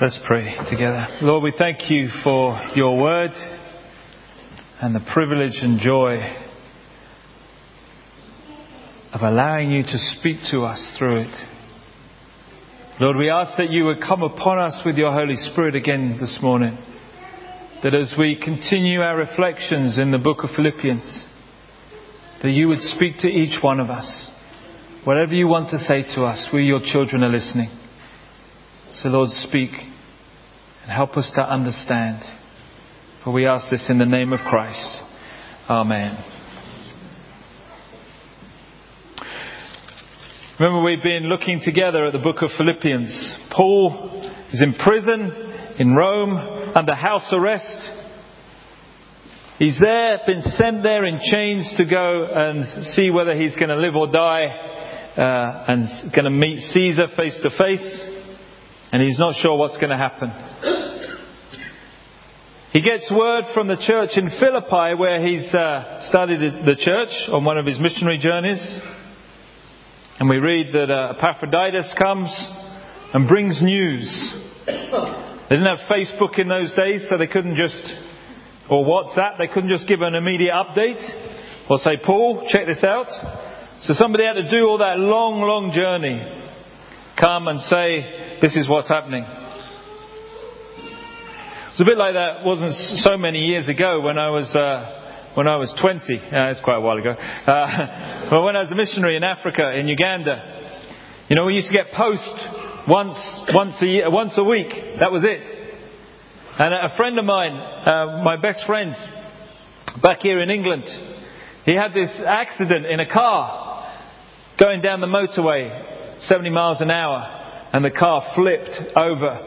Let's pray together. Lord, we thank you for your word and the privilege and joy of allowing you to speak to us through it. Lord, we ask that you would come upon us with your Holy Spirit again this morning. That as we continue our reflections in the book of Philippians, that you would speak to each one of us. Whatever you want to say to us, we, your children, are listening. So Lord, speak and help us to understand. For we ask this in the name of Christ. Amen. Remember, we've been looking together at the book of Philippians. Paul is in prison in Rome under house arrest. He's there, been sent there in chains to go and see whether he's going to live or die, and going to meet Caesar face to face. And he's not sure what's going to happen. He gets word from the church in Philippi, where he's studied the church on one of his missionary journeys. And we read that Epaphroditus comes and brings news. They didn't have Facebook in those days, so they couldn't just, or WhatsApp, they couldn't just give an immediate update or say, Paul, check this out. So somebody had to do all that long, long journey, come and say, this is what's happening. It's a bit like that. It wasn't so many years ago when I was 20. It's quite a while ago. But when I was a missionary in Africa, in Uganda, you know, we used to get post once a week. That was it. And a friend of mine, my best friend, back here in England, he had this accident in a car going down the motorway, 70 miles an hour. And the car flipped over,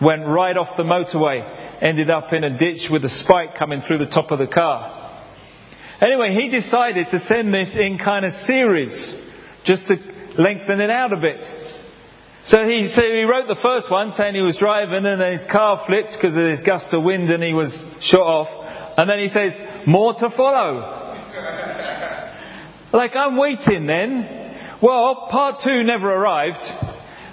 went right off the motorway, ended up in a ditch with a spike coming through the top of the car. Anyway, he decided to send this in kind of series, just to lengthen it out a bit. So he wrote the first one saying he was driving and then his car flipped because of this gust of wind and he was shot off. And then he says, more to follow. Like, I'm waiting then. Well, part two never arrived.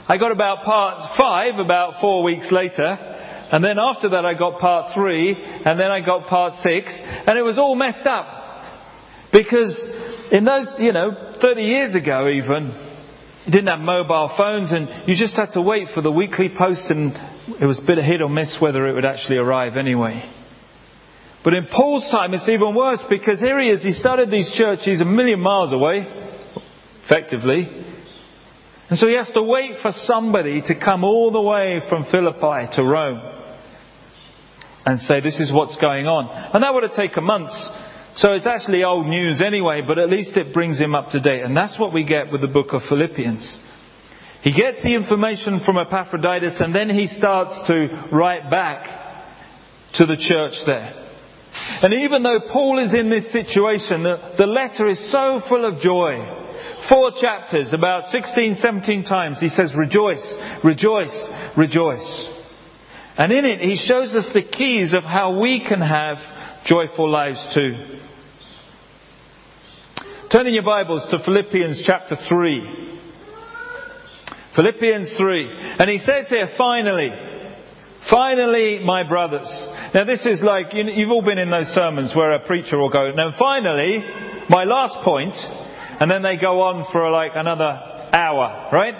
I got about part 5 about 4 weeks later, and then after that I got part 3, and then I got part 6, and it was all messed up. Because in those, 30 years ago even, you didn't have mobile phones and you just had to wait for the weekly post, and it was a bit of hit or miss whether it would actually arrive anyway. But in Paul's time it's even worse, because here he is, he started these churches a million miles away, effectively. And so he has to wait for somebody to come all the way from Philippi to Rome and say, this is what's going on. And that would have taken months. So it's actually old news anyway, but at least it brings him up to date. And that's what we get with the book of Philippians. He gets the information from Epaphroditus and then he starts to write back to the church there. And even though Paul is in this situation, the letter is so full of joy. 4 chapters, about 16, 17 times, he says, rejoice, rejoice, rejoice. And in it, he shows us the keys of how we can have joyful lives too. Turn in your Bibles to Philippians chapter 3. Philippians 3. And he says here, finally, my brothers. Now this is like, you've all been in those sermons where a preacher will go, now finally, my last point. And then they go on for like another hour, right?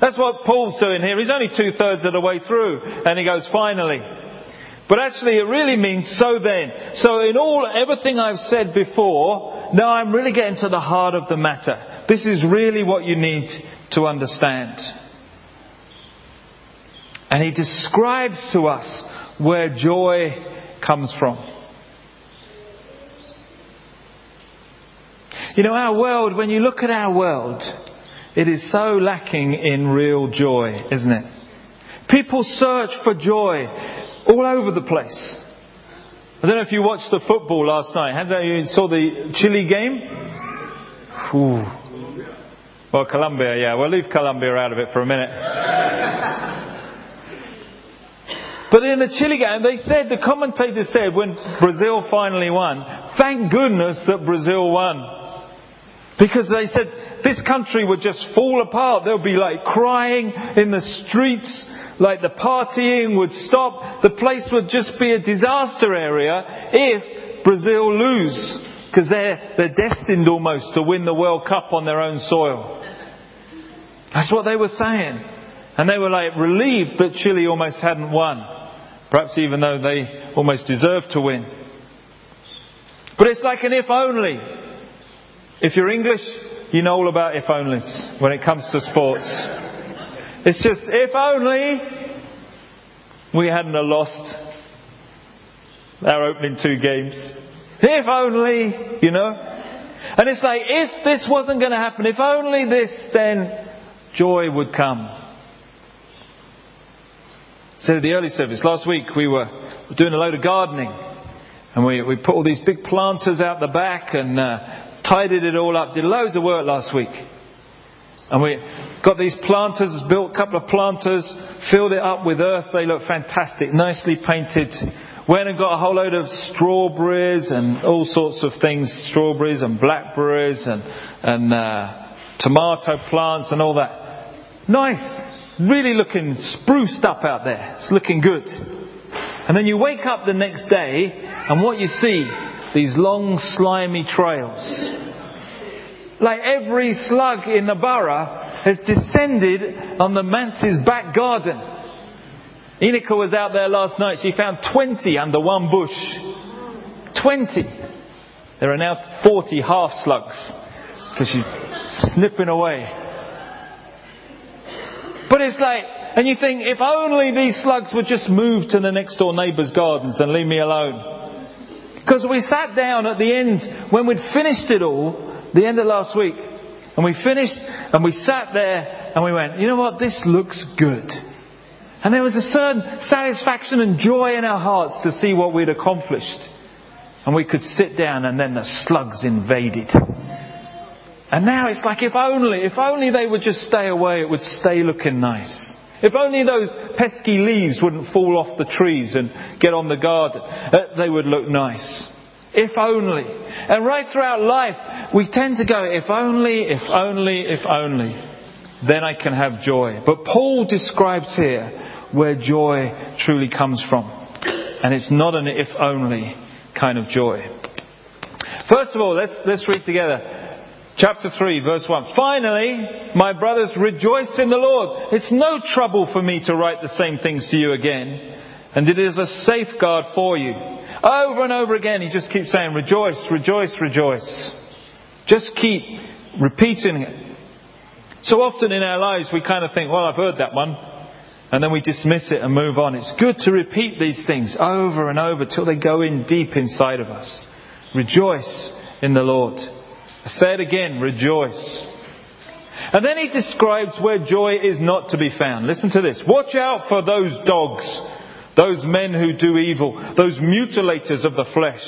That's what Paul's doing here. He's only 2/3 of the way through. And he goes, finally. But actually it really means so then. So in everything I've said before, now I'm really getting to the heart of the matter. This is really what you need to understand. And he describes to us where joy comes from. Our world, when you look at our world, it is so lacking in real joy, isn't it? People search for joy all over the place. I don't know if you watched the football last night. Hands out, you saw the Chile game? Ooh. Well, Colombia, yeah. We'll leave Colombia out of it for a minute. But in the Chile game, the commentators said when Brazil finally won, thank goodness that Brazil won. Because they said, this country would just fall apart. There'll be like crying in the streets, like the partying would stop. The place would just be a disaster area if Brazil lose. Because they're destined almost to win the World Cup on their own soil. That's what they were saying. And they were like relieved that Chile almost hadn't won. Perhaps even though they almost deserved to win. But it's like an if only. If you're English, you know all about if onlys when it comes to sports. It's just, if only we hadn't have lost our opening two games. If only, you know. And it's like, if this wasn't going to happen, if only this, then joy would come. So the early service, last week we were doing a load of gardening. And we put all these big planters out the back and tidied it all up. Did loads of work last week. And we got these planters, built a couple of planters, filled it up with earth. They look fantastic, nicely painted. Went and got a whole load of strawberries and all sorts of things. Strawberries and blackberries and tomato plants and all that. Nice. Really looking spruced up out there. It's looking good. And then you wake up the next day and what you see, these long slimy trails. Like every slug in the borough has descended on the manse's back garden. Inika was out there last night. She found 20 under one bush. 20. There are now 40 half slugs. Because she's snipping away. But it's like, and you think, if only these slugs would just move to the next door neighbour's gardens and leave me alone. Because we sat down at the end, when we'd finished it all, the end of last week, and we finished, and we sat there, and we went, you know what, this looks good. And there was a certain satisfaction and joy in our hearts to see what we'd accomplished. And we could sit down, and then the slugs invaded. And now it's like, if only they would just stay away, it would stay looking nice. If only those pesky leaves wouldn't fall off the trees and get on the garden, they would look nice. If only. And right throughout life, we tend to go, if only. Then I can have joy. But Paul describes here where joy truly comes from. And it's not an if only kind of joy. First of all, let's read together. Chapter 3, verse 1. Finally, my brothers, rejoice in the Lord. It's no trouble for me to write the same things to you again. And it is a safeguard for you. Over and over again, he just keeps saying, rejoice, rejoice, rejoice. Just keep repeating it. So often in our lives, we kind of think, well, I've heard that one. And then we dismiss it and move on. It's good to repeat these things over and over till they go in deep inside of us. Rejoice in the Lord. I say it again, rejoice. And then he describes where joy is not to be found. Listen to this. Watch out for those dogs, those men who do evil, those mutilators of the flesh.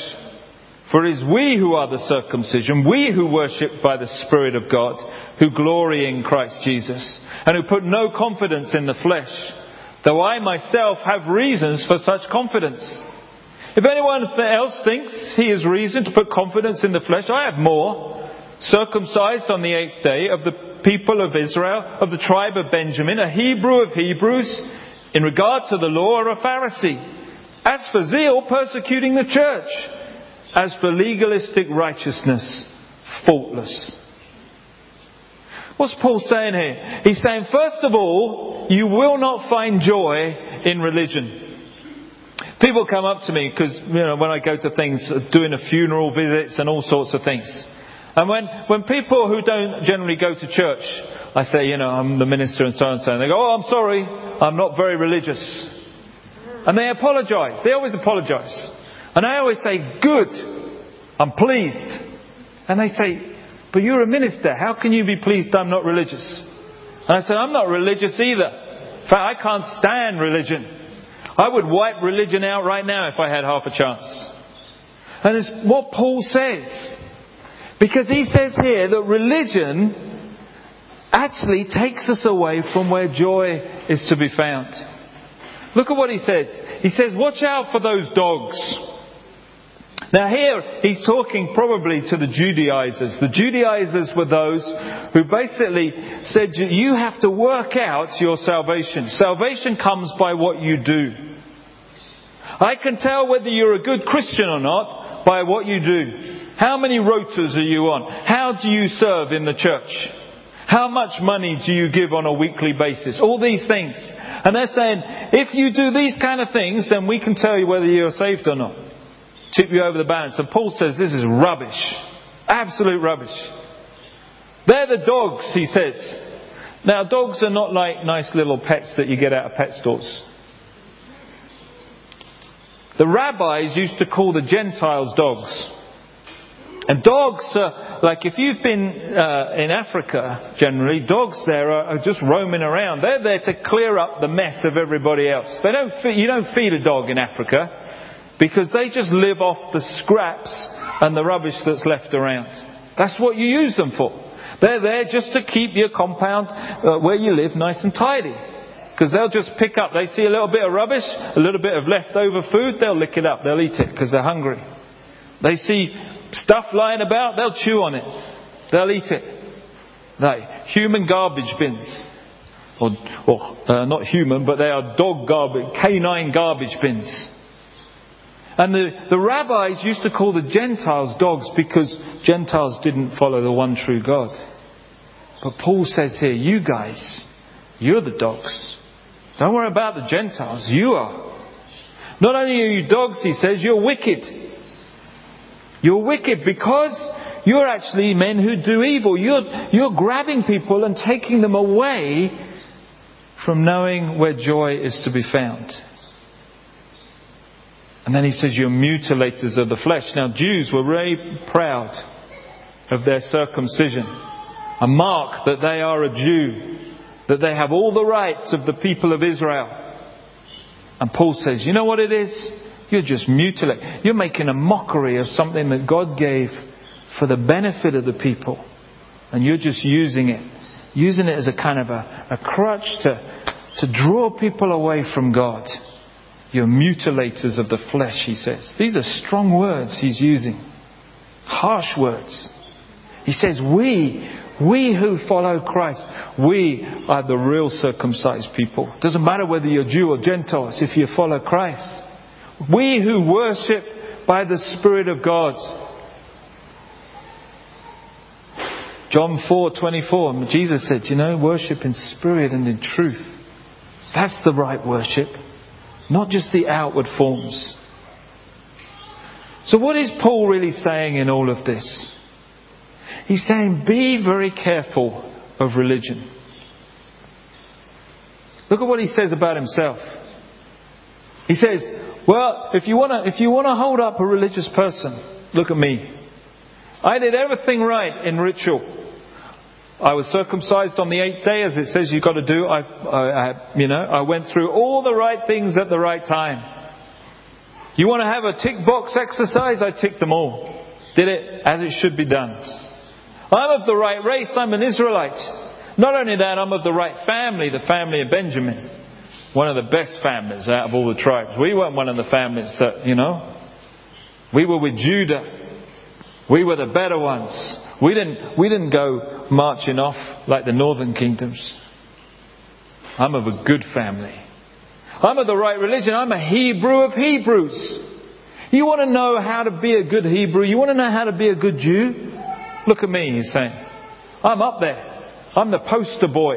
For it is we who are the circumcision, we who worship by the Spirit of God, who glory in Christ Jesus, and who put no confidence in the flesh, though I myself have reasons for such confidence. If anyone else thinks he has reason to put confidence in the flesh, I have more. Circumcised on the 8th day, of the people of Israel, of the tribe of Benjamin, a Hebrew of Hebrews, in regard to the law, a Pharisee. As for zeal, persecuting the church. As for legalistic righteousness, faultless. What's Paul saying here? He's saying, first of all, you will not find joy in religion. People come up to me because, when I go to things, doing a funeral visits and all sorts of things. And when people who don't generally go to church, I say, I'm the minister and so. And they go, oh, I'm sorry, I'm not very religious. And they apologise. They always apologise. And I always say, good, I'm pleased. And they say, but you're a minister. How can you be pleased I'm not religious? And I said, I'm not religious either. In fact, I can't stand religion. I would wipe religion out right now if I had half a chance. And it's what Paul says. Because he says here that religion actually takes us away from where joy is to be found. Look at what he says. He says, watch out for those dogs. Now here, he's talking probably to the Judaizers. The Judaizers were those who basically said, you have to work out your salvation. Salvation comes by what you do. I can tell whether you're a good Christian or not by what you do. How many rotas are you on? How do you serve in the church? How much money do you give on a weekly basis? All these things. And they're saying, if you do these kind of things, then we can tell you whether you're saved or not. Tip you over the balance. And Paul says this is rubbish. Absolute rubbish. They're the dogs, he says. Now, dogs are not like nice little pets that you get out of pet stores. The rabbis used to call the Gentiles dogs. And dogs, like if you've been in Africa, generally, dogs there are just roaming around. They're there to clear up the mess of everybody else. You don't feed a dog in Africa because they just live off the scraps and the rubbish that's left around. That's what you use them for. They're there just to keep your compound where you live nice and tidy. Because they'll just pick up. They see a little bit of rubbish, a little bit of leftover food, they'll lick it up. They'll eat it because they're hungry. They see stuff lying about, they'll chew on it. They'll eat it. Like human garbage bins. Or not human, but they are dog garbage, canine garbage bins. And the rabbis used to call the Gentiles dogs because Gentiles didn't follow the one true God. But Paul says here, you guys, you're the dogs. Don't worry about the Gentiles, you are. Not only are you dogs, he says, you're wicked. You're wicked because you're actually men who do evil. You're grabbing people and taking them away from knowing where joy is to be found. And then he says, you're mutilators of the flesh. Now, Jews were very proud of their circumcision. A mark that they are a Jew. That they have all the rights of the people of Israel. And Paul says, you know what it is? You're just mutilating. You're making a mockery of something that God gave for the benefit of the people. And you're just using it. Using it as a kind of a crutch to draw people away from God. You're mutilators of the flesh, he says. These are strong words he's using. Harsh words. He says, we who follow Christ, we are the real circumcised people. Doesn't matter whether you're Jew or Gentile, it's if you follow Christ. We who worship by the Spirit of God. John 4:24, Jesus said, you know, worship in spirit and in truth. That's the right worship. Not just the outward forms. So what is Paul really saying in all of this? He's saying, be very careful of religion. Look at what he says about himself. He says, well, if you want to hold up a religious person, look at me. I did everything right in ritual. I was circumcised on the 8th day, as it says you've got to do. I went through all the right things at the right time. You want to have a tick box exercise? I ticked them all. Did it as it should be done. I'm of the right race. I'm an Israelite. Not only that, I'm of the right family, the family of Benjamin. One of the best families out of all the tribes. We weren't one of the families that, you know. We were with Judah. We were the better ones. We didn't go marching off like the northern kingdoms. I'm of a good family. I'm of the right religion. I'm a Hebrew of Hebrews. You want to know how to be a good Hebrew? You want to know how to be a good Jew? Look at me, he's saying. I'm up there. I'm the poster boy.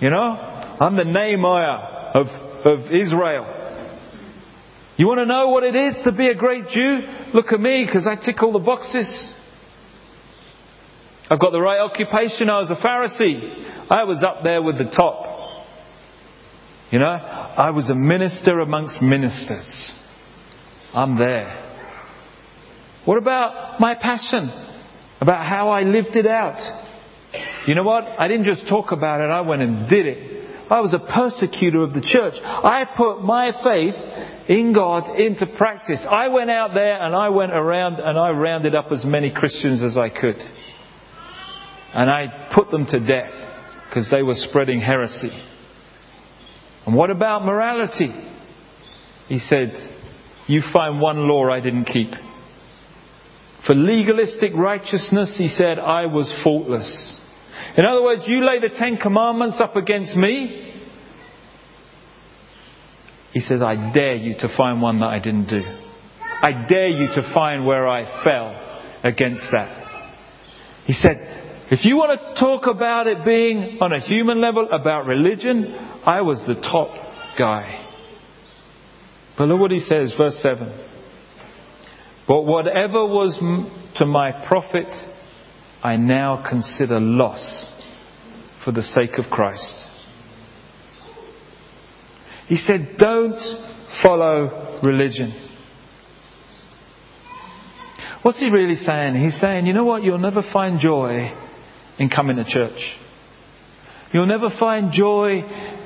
You know? I'm the Nehemiah of Israel. You want to know what it is to be a great Jew? Look at me, because I tick all the boxes. I've got the right occupation. I was a Pharisee. I was up there with the top. You know, I was a minister amongst ministers. I'm there. What about my passion? About how I lived it out? You know what? I didn't just talk about it. I went and did it. I was a persecutor of the church. I put my faith in God into practice. I went out there and I went around and I rounded up as many Christians as I could. And I put them to death because they were spreading heresy. And what about morality? He said, you find one law I didn't keep. For legalistic righteousness, he said, I was faultless. In other words, you lay the 10 commandments up against me. He says, I dare you to find one that I didn't do. I dare you to find where I fell against that. He said, if you want to talk about it being on a human level about religion, I was the top guy. But look what he says, verse 7. But whatever was to my profit, I now consider loss for the sake of Christ. He said, don't follow religion. What's he really saying? He's saying, you know what? You'll never find joy in coming to church. You'll never find joy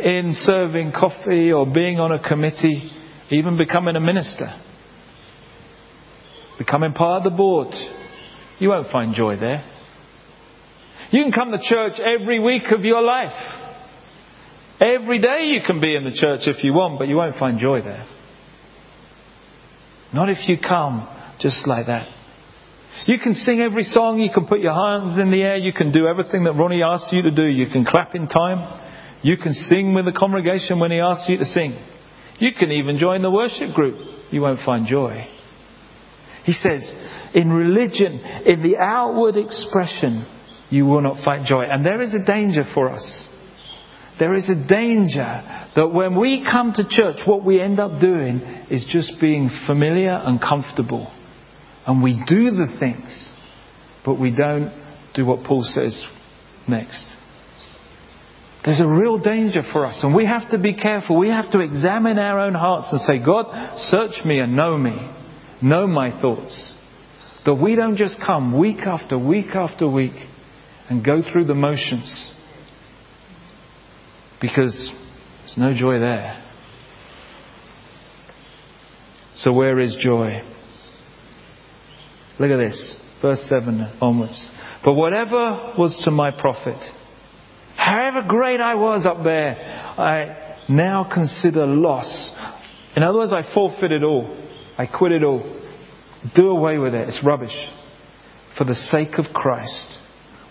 in serving coffee or being on a committee, even becoming a minister, becoming part of the board. You won't find joy there. You can come to church every week of your life. Every day you can be in the church if you want, but you won't find joy there. Not if you come just like that. You can sing every song, you can put your hands in the air, you can do everything that Ronnie asks you to do. You can clap in time, you can sing with the congregation when he asks you to sing. You can even join the worship group. You won't find joy. He says, in religion, in the outward expression, you will not find joy. And there is a danger for us. There is a danger that when we come to church, what we end up doing is just being familiar and comfortable. And we do the things, but we don't do what Paul says next. There's a real danger for us, and we have to be careful. We have to examine our own hearts and say, God, search me and know me. Know my thoughts. That we don't just come week after week after week and go through the motions, because there's no joy there. So where is joy? Look at this. Verse 7 onwards. But whatever was to my profit, however great I was up there, I now consider loss. In other words, I forfeit it all. I quit it all. Do away with it. It's rubbish. For the sake of Christ.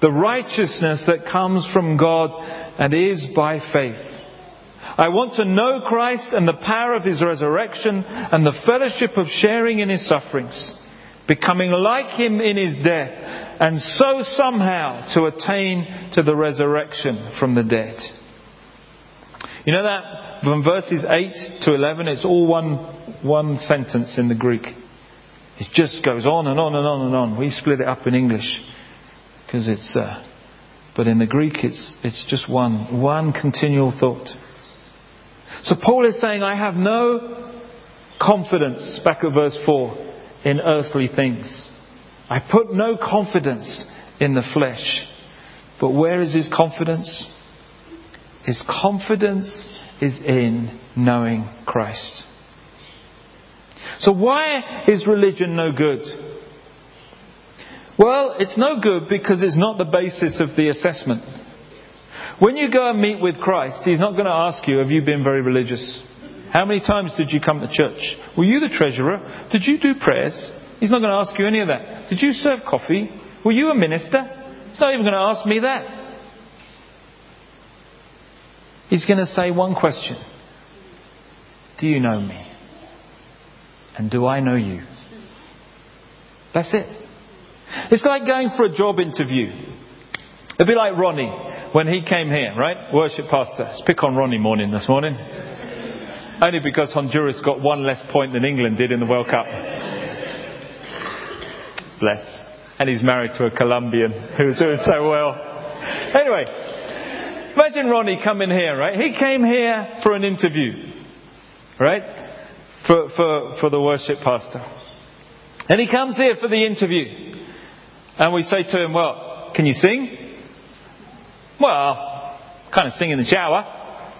The righteousness that comes from God and is by faith. I want to know Christ and the power of his resurrection and the fellowship of sharing in his sufferings, becoming like him in his death, and so somehow to attain to the resurrection from the dead. You know that from verses 8 to 11, it's all one sentence in the Greek. It just goes on and on and on and on. We split it up in English, because it's but in the Greek it's just one continual thought. So Paul is saying, I have no confidence, back at verse 4, in earthly things. I put no confidence in the flesh. But where is his confidence? His confidence is in knowing Christ. So why is religion no good? Well, it's no good because it's not the basis of the assessment. When you go and meet with Christ, he's not going to ask you, have you been very religious? How many times did you come to church? Were you the treasurer? Did you do prayers? He's not going to ask you any of that. Did you serve coffee? Were you a minister? He's not even going to ask me that. He's going to say one question. Do you know me? And do I know you? That's it. It's like going for a job interview. It'd be like Ronnie when he came here, right? Worship pastor. Let's pick on Ronnie this morning. Only because Honduras got one less point than England did in the World Cup. Bless. And he's married to a Colombian who's doing so well. Anyway, imagine Ronnie coming here, right? He came here for an interview, right? For the worship pastor. And he comes here for the interview. And we say to him, well, can you sing? Well, kind of sing in the shower.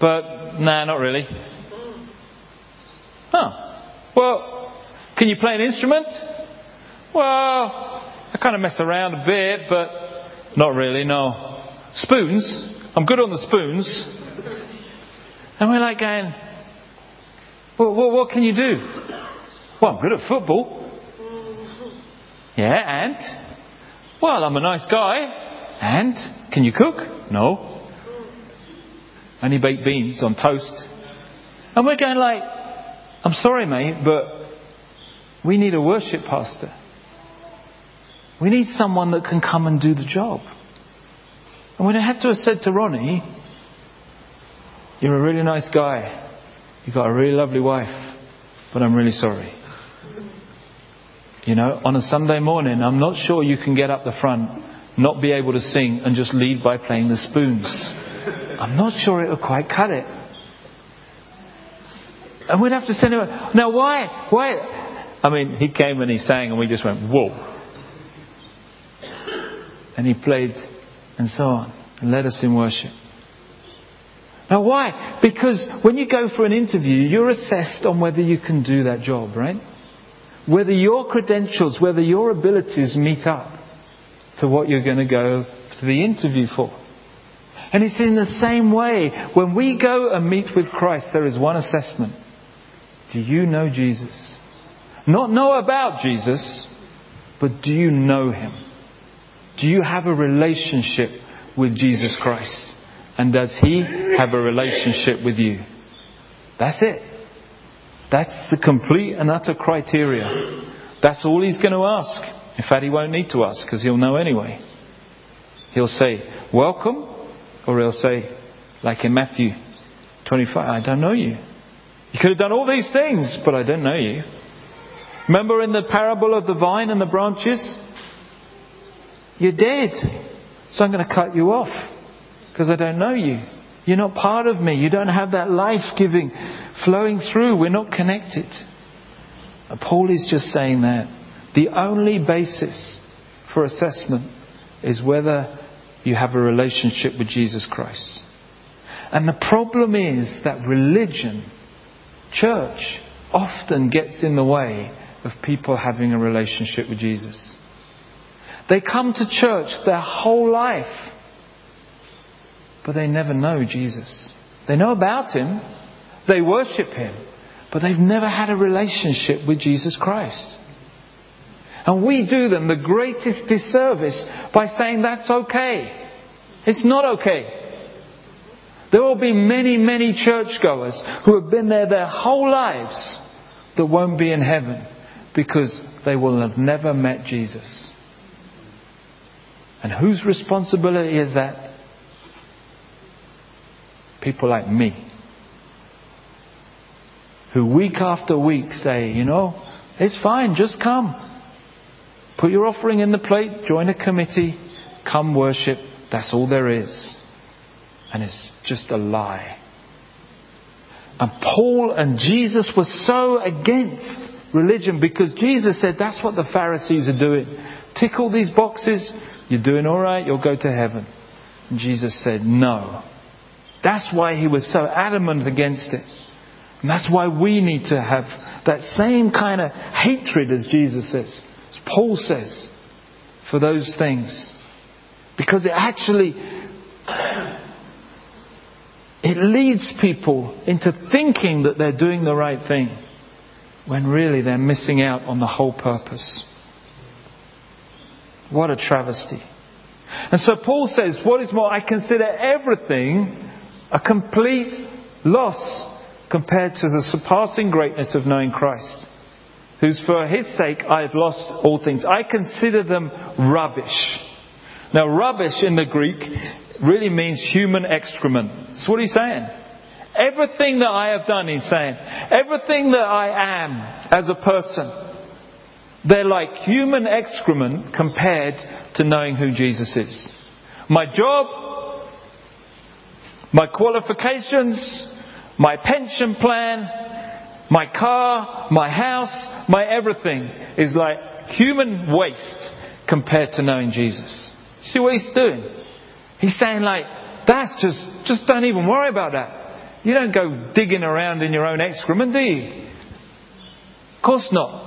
But, nah, not really. Huh. Well, can you play an instrument? Well, I kind of mess around a bit, but not really, no. Spoons? I'm good on the spoons. And we're like going, well, what can you do? Well, I'm good at football. Yeah, and? Well, I'm a nice guy. And? Can you cook? No. Only baked beans on toast. And we're going like, I'm sorry, mate, but we need a worship pastor. We need someone that can come and do the job. And when I had to have said to Ronnie, you're a really nice guy. You've got a really lovely wife. But I'm really sorry. You know, on a Sunday morning, I'm not sure you can get up the front, not be able to sing and just lead by playing the spoons. I'm not sure it'll quite cut it. And we'd have to send him. Now, why? I mean, he came and he sang and we just went, whoa. And he played and so on and led us in worship. Now why? Because when you go for an interview, you're assessed on whether you can do that job, right? Whether your credentials, whether your abilities meet up to what you're going to go to the interview for. And it's in the same way, when we go and meet with Christ, there is one assessment. Do you know Jesus? Not know about Jesus, but do you know him? Do you have a relationship with Jesus Christ? And does he have a relationship with you? That's it. That's the complete and utter criteria. That's all he's going to ask. In fact, he won't need to ask because he'll know anyway. He'll say, welcome. Or he'll say, like in Matthew 25, I don't know you. You could have done all these things, but I don't know you. Remember in the parable of the vine and the branches? You're dead. So I'm going to cut you off. Because I don't know you. You're not part of me. You don't have that life-giving flowing through. We're not connected. Paul is just saying that. The only basis for assessment is whether you have a relationship with Jesus Christ. And the problem is that religion, church, often gets in the way of people having a relationship with Jesus. They come to church their whole life. But they never know Jesus. They know about him. They worship him. But they've never had a relationship with Jesus Christ. And we do them the greatest disservice by saying that's okay. It's not okay. There will be many, many churchgoers who have been there their whole lives that won't be in heaven because they will have never met Jesus. And whose responsibility is that? People like me, who week after week say, you know, it's fine, just come. Put your offering in the plate, join a committee, come worship, that's all there is. And it's just a lie. And Paul and Jesus were so against religion because Jesus said that's what the Pharisees are doing. Tick all these boxes, you're doing all right, you'll go to heaven. And Jesus said no. That's why he was so adamant against it. And that's why we need to have that same kind of hatred as Jesus says, as Paul says, for those things. Because it actually, it leads people into thinking that they're doing the right thing, when really they're missing out on the whole purpose. What a travesty. And so Paul says, what is more, I consider everything a complete loss compared to the surpassing greatness of knowing Christ, whose for his sake I have lost all things. I consider them rubbish. Now, rubbish in the Greek really means human excrement. That's what he's saying. Everything that I have done, he's saying, everything that I am as a person, they're like human excrement compared to knowing who Jesus is. My job, my qualifications, my pension plan, my car, my house, My everything is like human waste compared to knowing Jesus. See what he's doing? He's saying like, that's just don't even worry about that. You don't go digging around in your own excrement, do you? Of course not.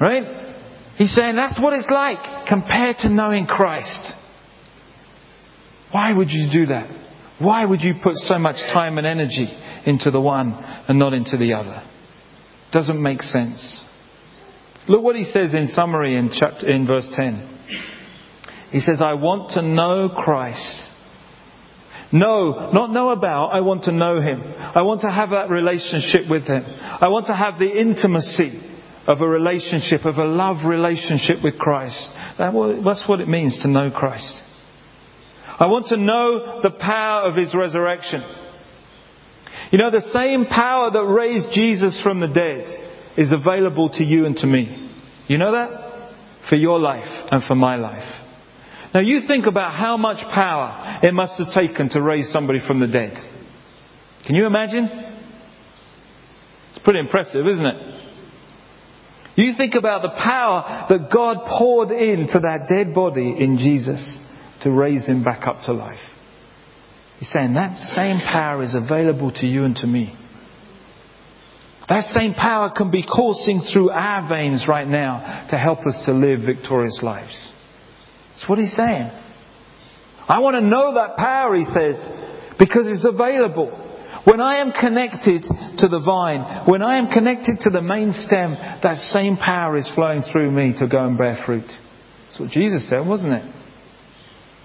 Right? He's saying that's what it's like compared to knowing Christ. Why would you do that? Why would you put so much time and energy into the one and not into the other? Doesn't make sense. Look what he says in summary in verse 10. He says, I want to know Christ. No, not know about. I want to know Him. I want to have that relationship with Him. I want to have the intimacy of a relationship, of a love relationship with Christ. That's what it means to know Christ. I want to know the power of His resurrection. You know, the same power that raised Jesus from the dead is available to you and to me. You know that? For your life and for my life. Now you think about how much power it must have taken to raise somebody from the dead. Can you imagine? It's pretty impressive, isn't it? You think about the power that God poured into that dead body in Jesus to raise him back up to life. He's saying that same power is available to you and to me. That same power can be coursing through our veins right now to help us to live victorious lives. That's what he's saying. I want to know that power, he says, because it's available. When I am connected to the vine, when I am connected to the main stem, that same power is flowing through me to go and bear fruit. That's what Jesus said, wasn't it?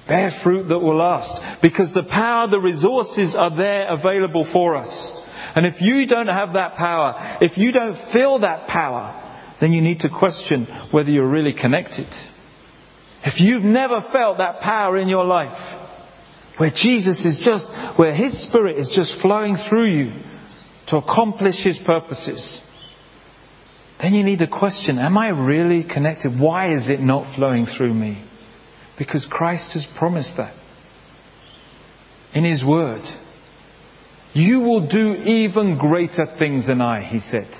Bear fruit that will last. Because the power, the resources are there available for us. And if you don't have that power, if you don't feel that power, then you need to question whether you're really connected. If you've never felt that power in your life, where His Spirit is just flowing through you to accomplish His purposes, then you need to question, am I really connected? Why is it not flowing through me? Because Christ has promised that in His Word. You will do even greater things than I, He said.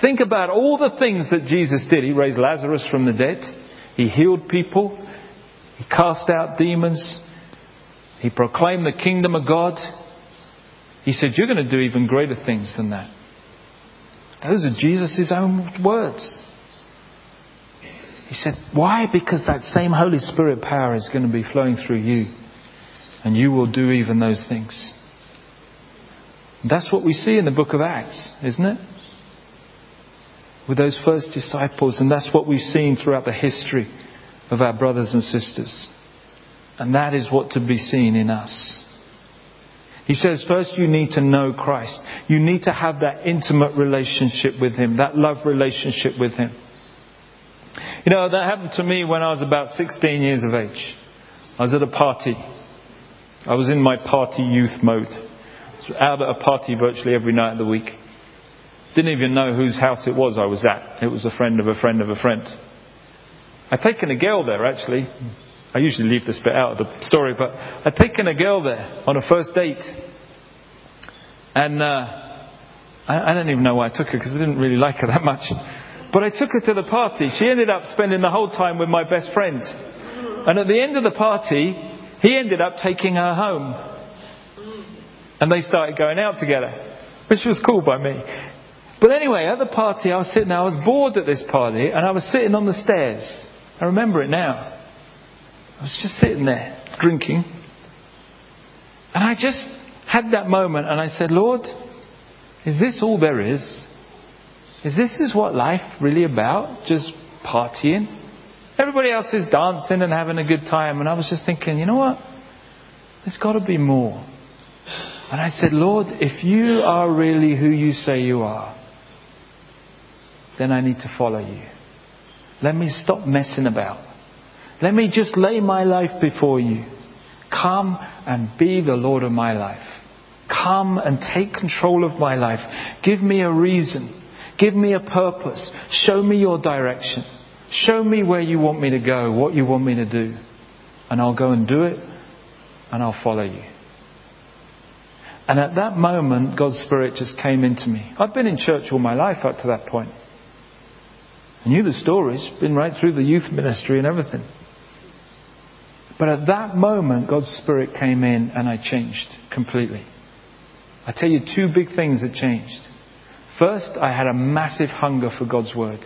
Think about all the things that Jesus did. He raised Lazarus from the dead. He healed people. He cast out demons. He proclaimed the kingdom of God. He said, you're going to do even greater things than that. Those are Jesus' own words. He said, why? Because that same Holy Spirit power is going to be flowing through you. And you will do even those things. And that's what we see in the book of Acts, isn't it? With those first disciples, and that's what we've seen throughout the history of our brothers and sisters. And that is what to be seen in us. He says, first you need to know Christ. You need to have that intimate relationship with Him, that love relationship with Him. You know, that happened to me when I was about 16 years of age. I was at a party. I was in my party youth mode. I was out at a party virtually every night of the week. Didn't even know whose house it was I was at. It was a friend of a friend of a friend. I'd taken a girl there, actually. I usually leave this bit out of the story, but I'd taken a girl there on a first date. And I don't even know why I took her, because I didn't really like her that much. But I took her to the party. She ended up spending the whole time with my best friend. And at the end of the party, he ended up taking her home. And they started going out together, which was cool by me. But anyway, at the party, I was bored at this party, and I was sitting on the stairs. I remember it now. I was just sitting there, drinking. And I just had that moment, and I said, Lord, is this all there is? Is this what life really about? Just partying? Everybody else is dancing and having a good time. And I was just thinking, you know what? There's got to be more. And I said, Lord, if you are really who you say you are, then I need to follow you. Let me stop messing about. Let me just lay my life before you. Come and be the Lord of my life. Come and take control of my life. Give me a reason. Give me a purpose. Show me your direction. Show me where you want me to go, what you want me to do. And I'll go and do it, and I'll follow you. And at that moment, God's Spirit just came into me. I'd been in church all my life up to that point. I knew the stories, been right through the youth ministry and everything. But at that moment, God's Spirit came in and I changed completely. I tell you, two big things had changed. First, I had a massive hunger for God's Word.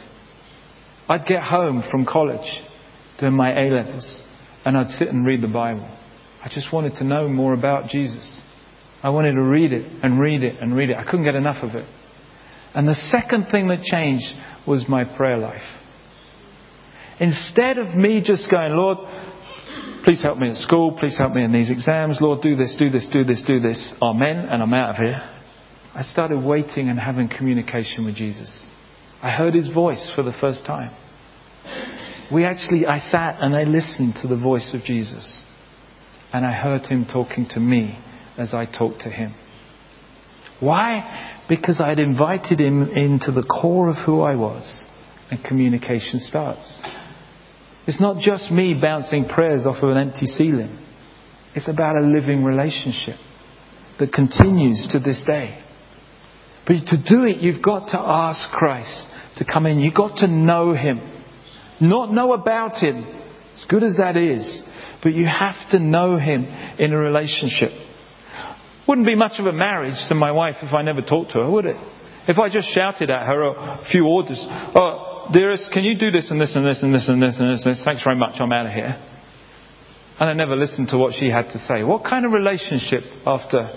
I'd get home from college doing my A-levels and I'd sit and read the Bible. I just wanted to know more about Jesus. I wanted to read it and read it and read it. I couldn't get enough of it. And the second thing that changed was my prayer life. Instead of me just going, Lord, please help me at school. Please help me in these exams. Lord, do this, do this, do this, do this. Amen. And I'm out of here. I started waiting and having communication with Jesus. I heard his voice for the first time. I sat and I listened to the voice of Jesus. And I heard him talking to me as I talked to him. Why? Because I had invited him into the core of who I was. And communication starts. It's not just me bouncing prayers off of an empty ceiling. It's about a living relationship that continues to this day. But to do it, you've got to ask Christ to come in. You've got to know him. Not know about him, as good as that is. But you have to know him in a relationship. Wouldn't be much of a marriage to my wife if I never talked to her, would it? If I just shouted at her a few orders. Oh, dearest, can you do this and this and this and this and this and this and this? Thanks very much, I'm out of here. And I never listened to what she had to say. What kind of relationship after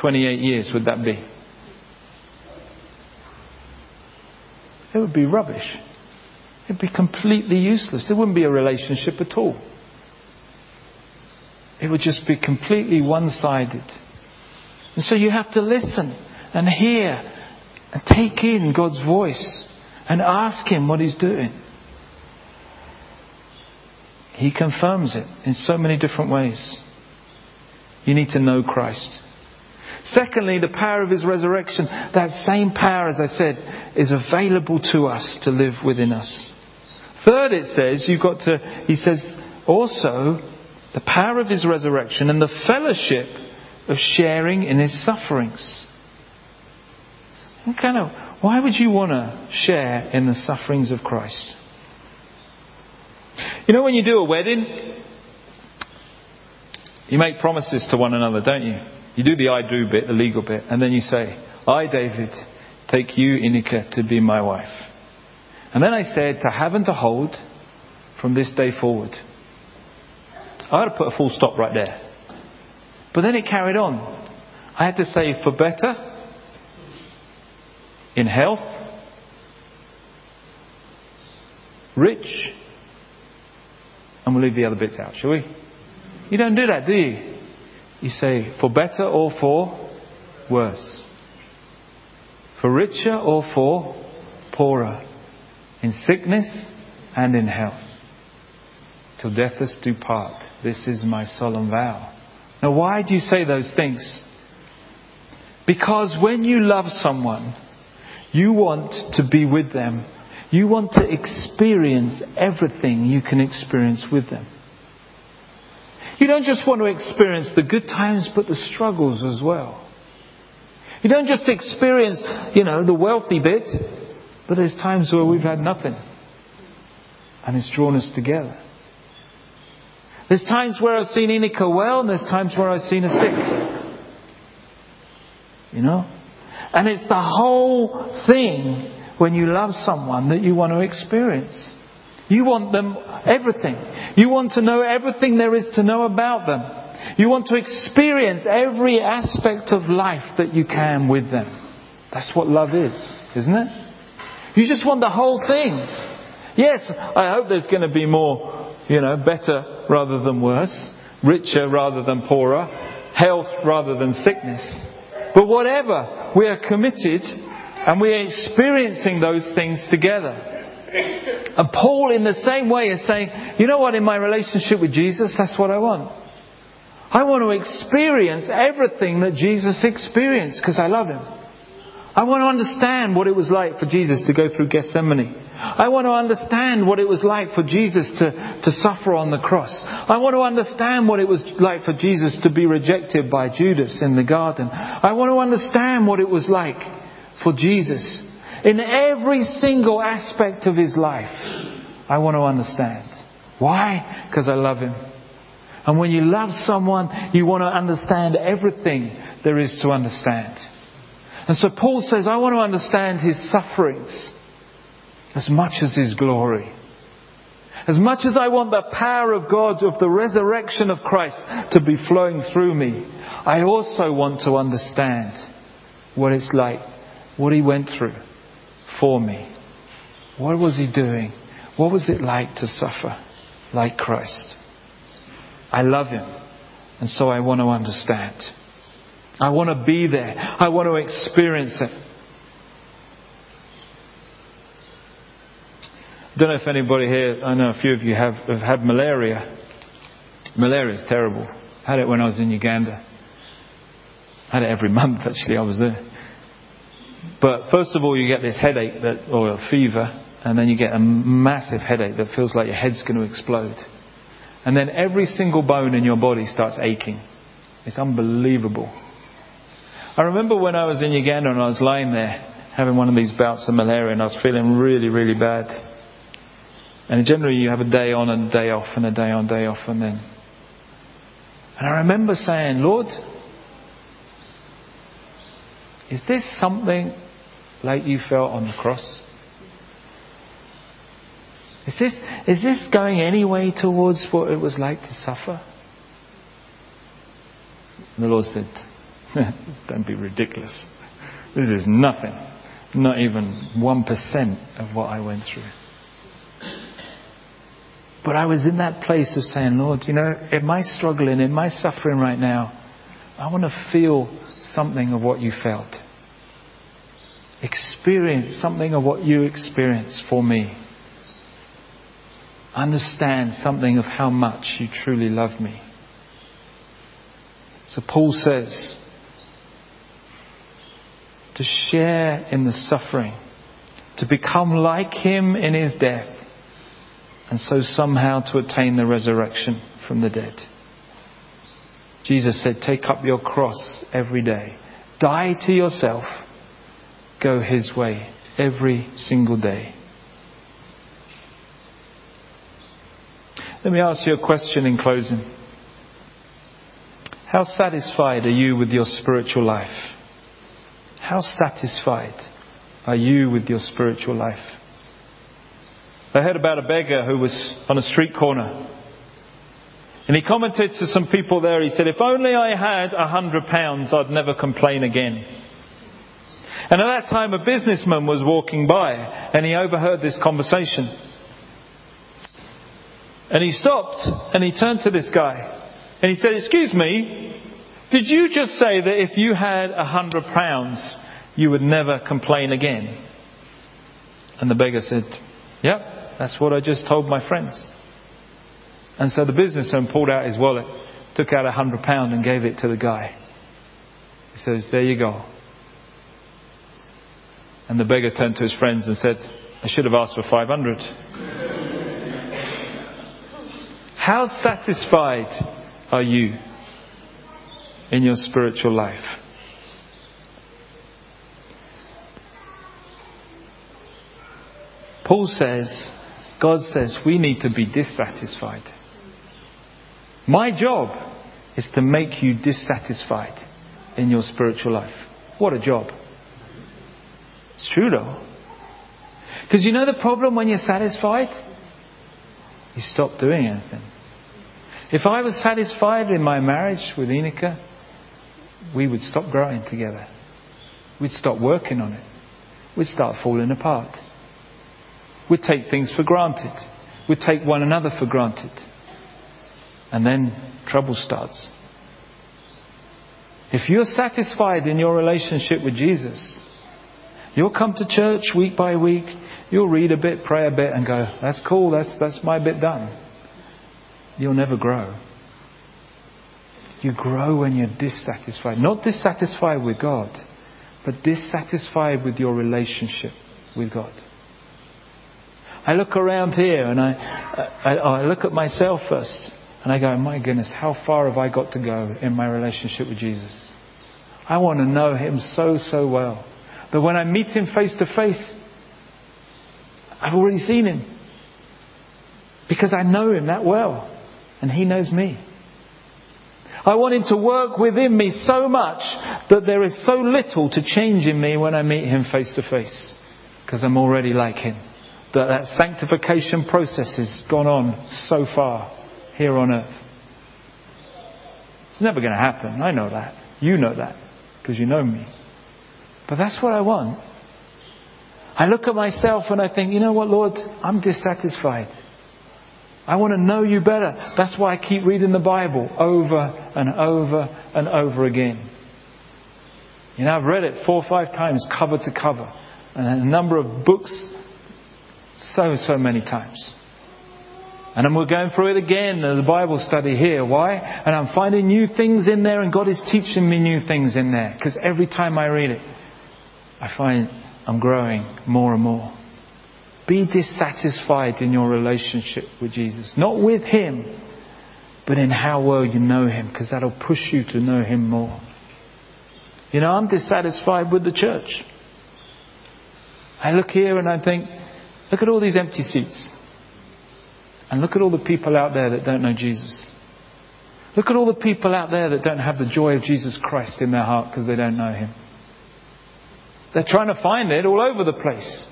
28 years would that be? It would be rubbish. It would be completely useless. There wouldn't be a relationship at all. It would just be completely one-sided. And so you have to listen and hear and take in God's voice and ask him what he's doing. He confirms it in so many different ways. You need to know Christ. Secondly, the power of his resurrection. That same power, as I said, is available to us to live within us. Third, it says, he says also, the power of his resurrection and the fellowship of sharing in his sufferings. Why would you want to share in the sufferings of Christ? You know, when you do a wedding, you make promises to one another, don't you? You do the I do bit, the legal bit, and then you say, I, David, take you, Inika, to be my wife. And then I said, to have and to hold from this day forward. I had to put a full stop right there. But then it carried on. I had to say, for better, in health, rich, and we'll leave the other bits out, shall we? You don't do that, do you? You say, for better or for worse. For richer or for poorer. In sickness and in health. Till death us do part. This is my solemn vow. Now, why do you say those things? Because when you love someone, you want to be with them. You want to experience everything you can experience with them. You don't just want to experience the good times, but the struggles as well. You don't just experience, the wealthy bit, but there's times where we've had nothing. And it's drawn us together. There's times where I've seen Inika well and there's times where I've seen her sick. And it's the whole thing when you love someone that you want to experience. You want them everything. You want to know everything there is to know about them. You want to experience every aspect of life that you can with them. That's what love is, isn't it? You just want the whole thing. Yes, I hope there's going to be more. Better rather than worse, richer rather than poorer, health rather than sickness. But whatever, we are committed and we are experiencing those things together. And Paul in the same way is saying, you know what, in my relationship with Jesus, that's what I want. I want to experience everything that Jesus experienced because I love him. I want to understand what it was like for Jesus to go through Gethsemane. I want to understand what it was like for Jesus to suffer on the cross. I want to understand what it was like for Jesus to be rejected by Judas in the garden. I want to understand what it was like for Jesus in every single aspect of his life. I want to understand. Why? Because I love him. And when you love someone, you want to understand everything there is to understand. And so Paul says, I want to understand his sufferings as much as his glory. As much as I want the power of God, of the resurrection of Christ to be flowing through me, I also want to understand what it's like, what he went through for me. What was he doing? What was it like to suffer like Christ? I love him, and so I want to understand. I want to be there. I want to experience it. I don't know if anybody here, I know a few of you have had malaria. Malaria is terrible. I had it when I was in Uganda. I had it every month, actually, I was there. But first of all, you get this headache or a fever, and then you get a massive headache that feels like your head's going to explode. And then every single bone in your body starts aching. It's unbelievable. I remember when I was in Uganda and I was lying there having one of these bouts of malaria, and I was feeling really, really bad. And generally you have a day on and a day off and a day on, day off, and then. And I remember saying, Lord, is this something like you felt on the cross? Is this going any way towards what it was like to suffer? And the Lord said, don't be ridiculous. This is nothing. Not even 1% of what I went through. But I was in that place of saying, Lord, you know, in my struggling, in my suffering right now, I want to feel something of what you felt. Experience something of what you experienced for me. Understand something of how much you truly love me. So Paul says to share in the suffering, to become like him in his death, and so somehow to attain the resurrection from the dead. Jesus said, take up your cross every day. Die to yourself. Go his way every single day. Let me ask you a question in closing. How satisfied are you with your spiritual life? How satisfied are you with your spiritual life? I heard about a beggar who was on a street corner. And he commented to some people there, he said, if only I had £100, I'd never complain again. And at that time a businessman was walking by, and he overheard this conversation. And he stopped and he turned to this guy and he said, excuse me, did you just say that if you had £100 you would never complain again? And the beggar said, yep, that's what I just told my friends. And so the businessman pulled out his wallet, took out £100 and gave it to the guy. He says, there you go. And the beggar turned to his friends and said, I should have asked for 500. How satisfied are you in your spiritual life? Paul says, God says we need to be dissatisfied. My job is to make you dissatisfied in your spiritual life. What a job. It's true though. Because you know the problem when you're satisfied? You stop doing anything. If I was satisfied in my marriage with Enika, we would stop growing together. We'd stop working on it. We'd start falling apart. We'd take things for granted. We'd take one another for granted. And then trouble starts. If you're satisfied in your relationship with Jesus, you'll come to church week by week. You'll read a bit, pray a bit and go, that's cool, that's my bit done. You'll never grow. You grow when you're dissatisfied. Not dissatisfied with God, but dissatisfied with your relationship with God. I look around here and I look at myself first and I go, my goodness, how far have I got to go in my relationship with Jesus? I want to know Him so well that when I meet Him face to face, I've already seen Him, because I know Him that well and He knows me. I want Him to work within me so much that there is so little to change in me when I meet Him face to face, because I'm already like Him. That sanctification process has gone on so far here on earth. It's never going to happen. I know that. You know that because you know me. But that's what I want. I look at myself and I think, you know what, Lord, I'm dissatisfied. I want to know You better. That's why I keep reading the Bible over and over and over again. You know, I've read it 4 or 5 times, cover to cover, and a number of books, so many times. And then we're going through it again in the Bible study here. Why? And I'm finding new things in there, and God is teaching me new things in there, because every time I read it, I find I'm growing more and more. Be dissatisfied in your relationship with Jesus. Not with Him, but in how well you know Him, because that'll push you to know Him more. You know, I'm dissatisfied with the church. I look here and I think, look at all these empty seats. And look at all the people out there that don't know Jesus. Look at all the people out there that don't have the joy of Jesus Christ in their heart because they don't know Him. They're trying to find it all over the place.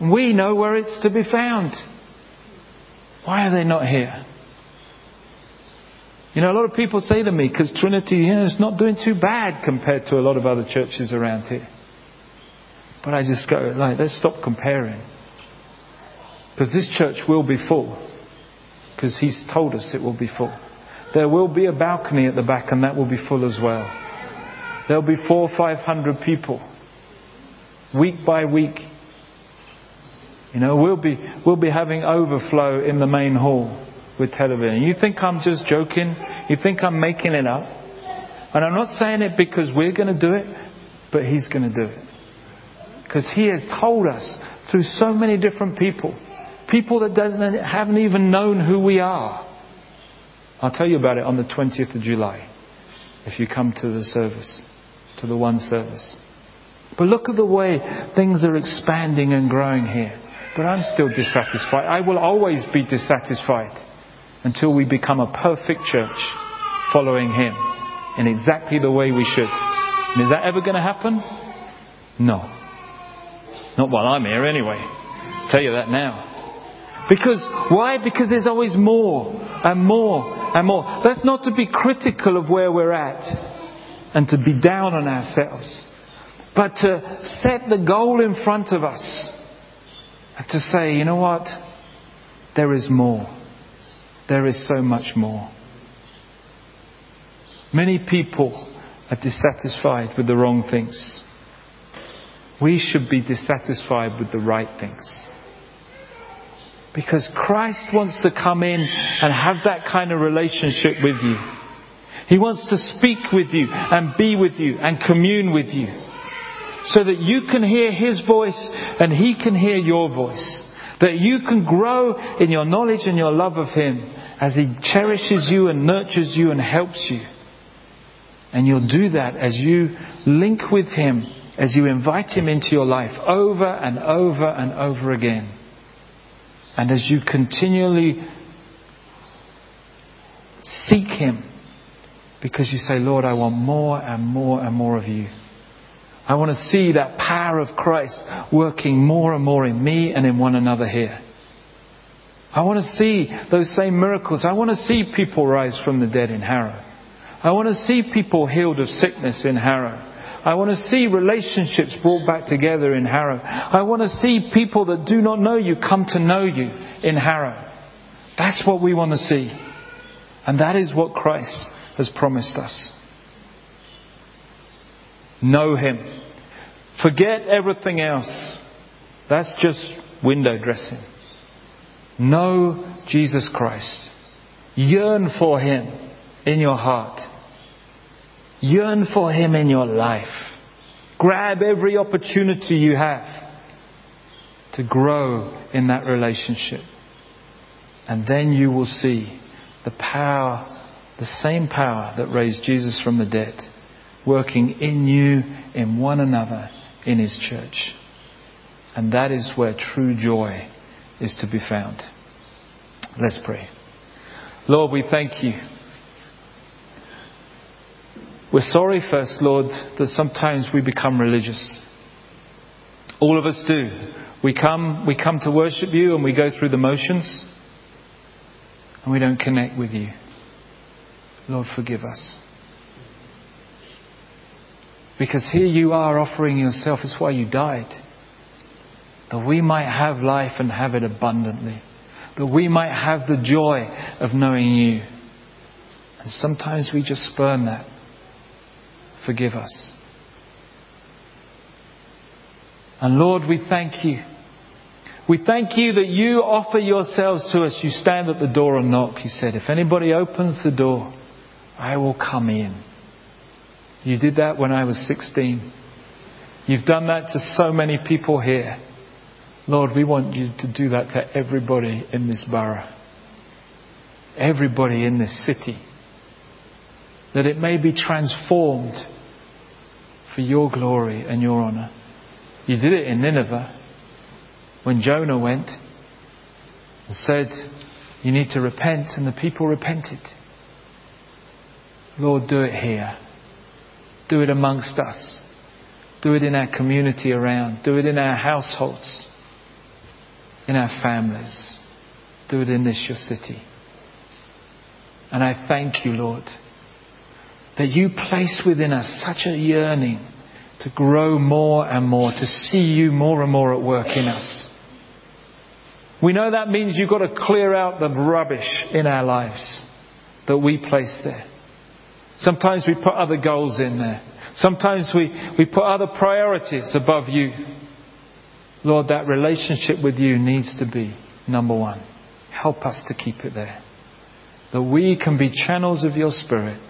And we know where it's to be found. Why are they not here? You know, a lot of people say to me, because Trinity, you know, is not doing too bad compared to a lot of other churches around here. But I just go, like, let's stop comparing. Because this church will be full. Because He's told us it will be full. There will be a balcony at the back and that will be full as well. There will be 400 or 500 people. Week by week. You know, we'll be having overflow in the main hall with television. You think I'm just joking? You think I'm making it up? And I'm not saying it because we're going to do it, but He's going to do it. Because He has told us through so many different people. People that haven't even known who we are. I'll tell you about it on the 20th of July. If you come to the service. To the one service. But look at the way things are expanding and growing here. But I'm still dissatisfied. I will always be dissatisfied. Until we become a perfect church. Following Him. In exactly the way we should. And is that ever going to happen? No. Not while I'm here anyway. I'll tell you that now. Because, why? Because there's always more and more and more. That's not to be critical of where we're at and to be down on ourselves, but to set the goal in front of us and to say, you know what? There is more. There is so much more. Many people are dissatisfied with the wrong things. We should be dissatisfied with the right things. Because Christ wants to come in and have that kind of relationship with you. He wants to speak with you and be with you and commune with you. So that you can hear His voice and He can hear your voice. That you can grow in your knowledge and your love of Him as He cherishes you and nurtures you and helps you. And you'll do that as you link with Him, as you invite Him into your life over and over and over again. And as you continually seek Him, because you say, Lord, I want more and more and more of You. I want to see that power of Christ working more and more in me and in one another here. I want to see those same miracles. I want to see people rise from the dead in Harrow. I want to see people healed of sickness in Harrow. I want to see relationships brought back together in Harrow. I want to see people that do not know You come to know You in Harrow. That's what we want to see. And that is what Christ has promised us. Know Him. Forget everything else. That's just window dressing. Know Jesus Christ. Yearn for Him in your heart. Yearn for Him in your life. Grab every opportunity you have to grow in that relationship. And then you will see the power, the same power that raised Jesus from the dead, working in you, in one another, in His church. And that is where true joy is to be found. Let's pray. Lord, we thank you. We're sorry first, Lord, that sometimes we become religious. All of us do. We come to worship you and we go through the motions. And we don't connect with you. Lord, forgive us. Because here you are offering yourself. It's why you died. That we might have life and have it abundantly. That we might have the joy of knowing you. And sometimes we just spurn that. Forgive us. And Lord, we thank you. We thank you that you offer yourselves to us. You stand at the door and knock. You said, if anybody opens the door, I will come in. You did that when I was 16. You've done that to so many people here. Lord, we want you to do that to everybody in this borough. Everybody in this city. That it may be transformed for your glory and your honour. You did it in Nineveh when Jonah went and said, you need to repent, and the people repented. Lord, do it here. Do it amongst us. Do it in our community around. Do it in our households. In our families. Do it in this your city. And I thank you, Lord, that you place within us such a yearning to grow more and more, to see you more and more at work in us. We know that means you've got to clear out the rubbish in our lives that we place there. Sometimes we put other goals in there. Sometimes we put other priorities above you. Lord, that relationship with you needs to be number one. Help us to keep it there. That we can be channels of your Spirit.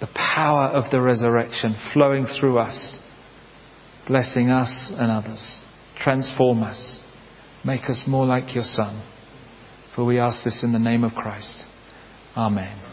The power of the resurrection flowing through us, blessing us and others. Transform us. Make us more like your Son. For we ask this in the name of Christ. Amen.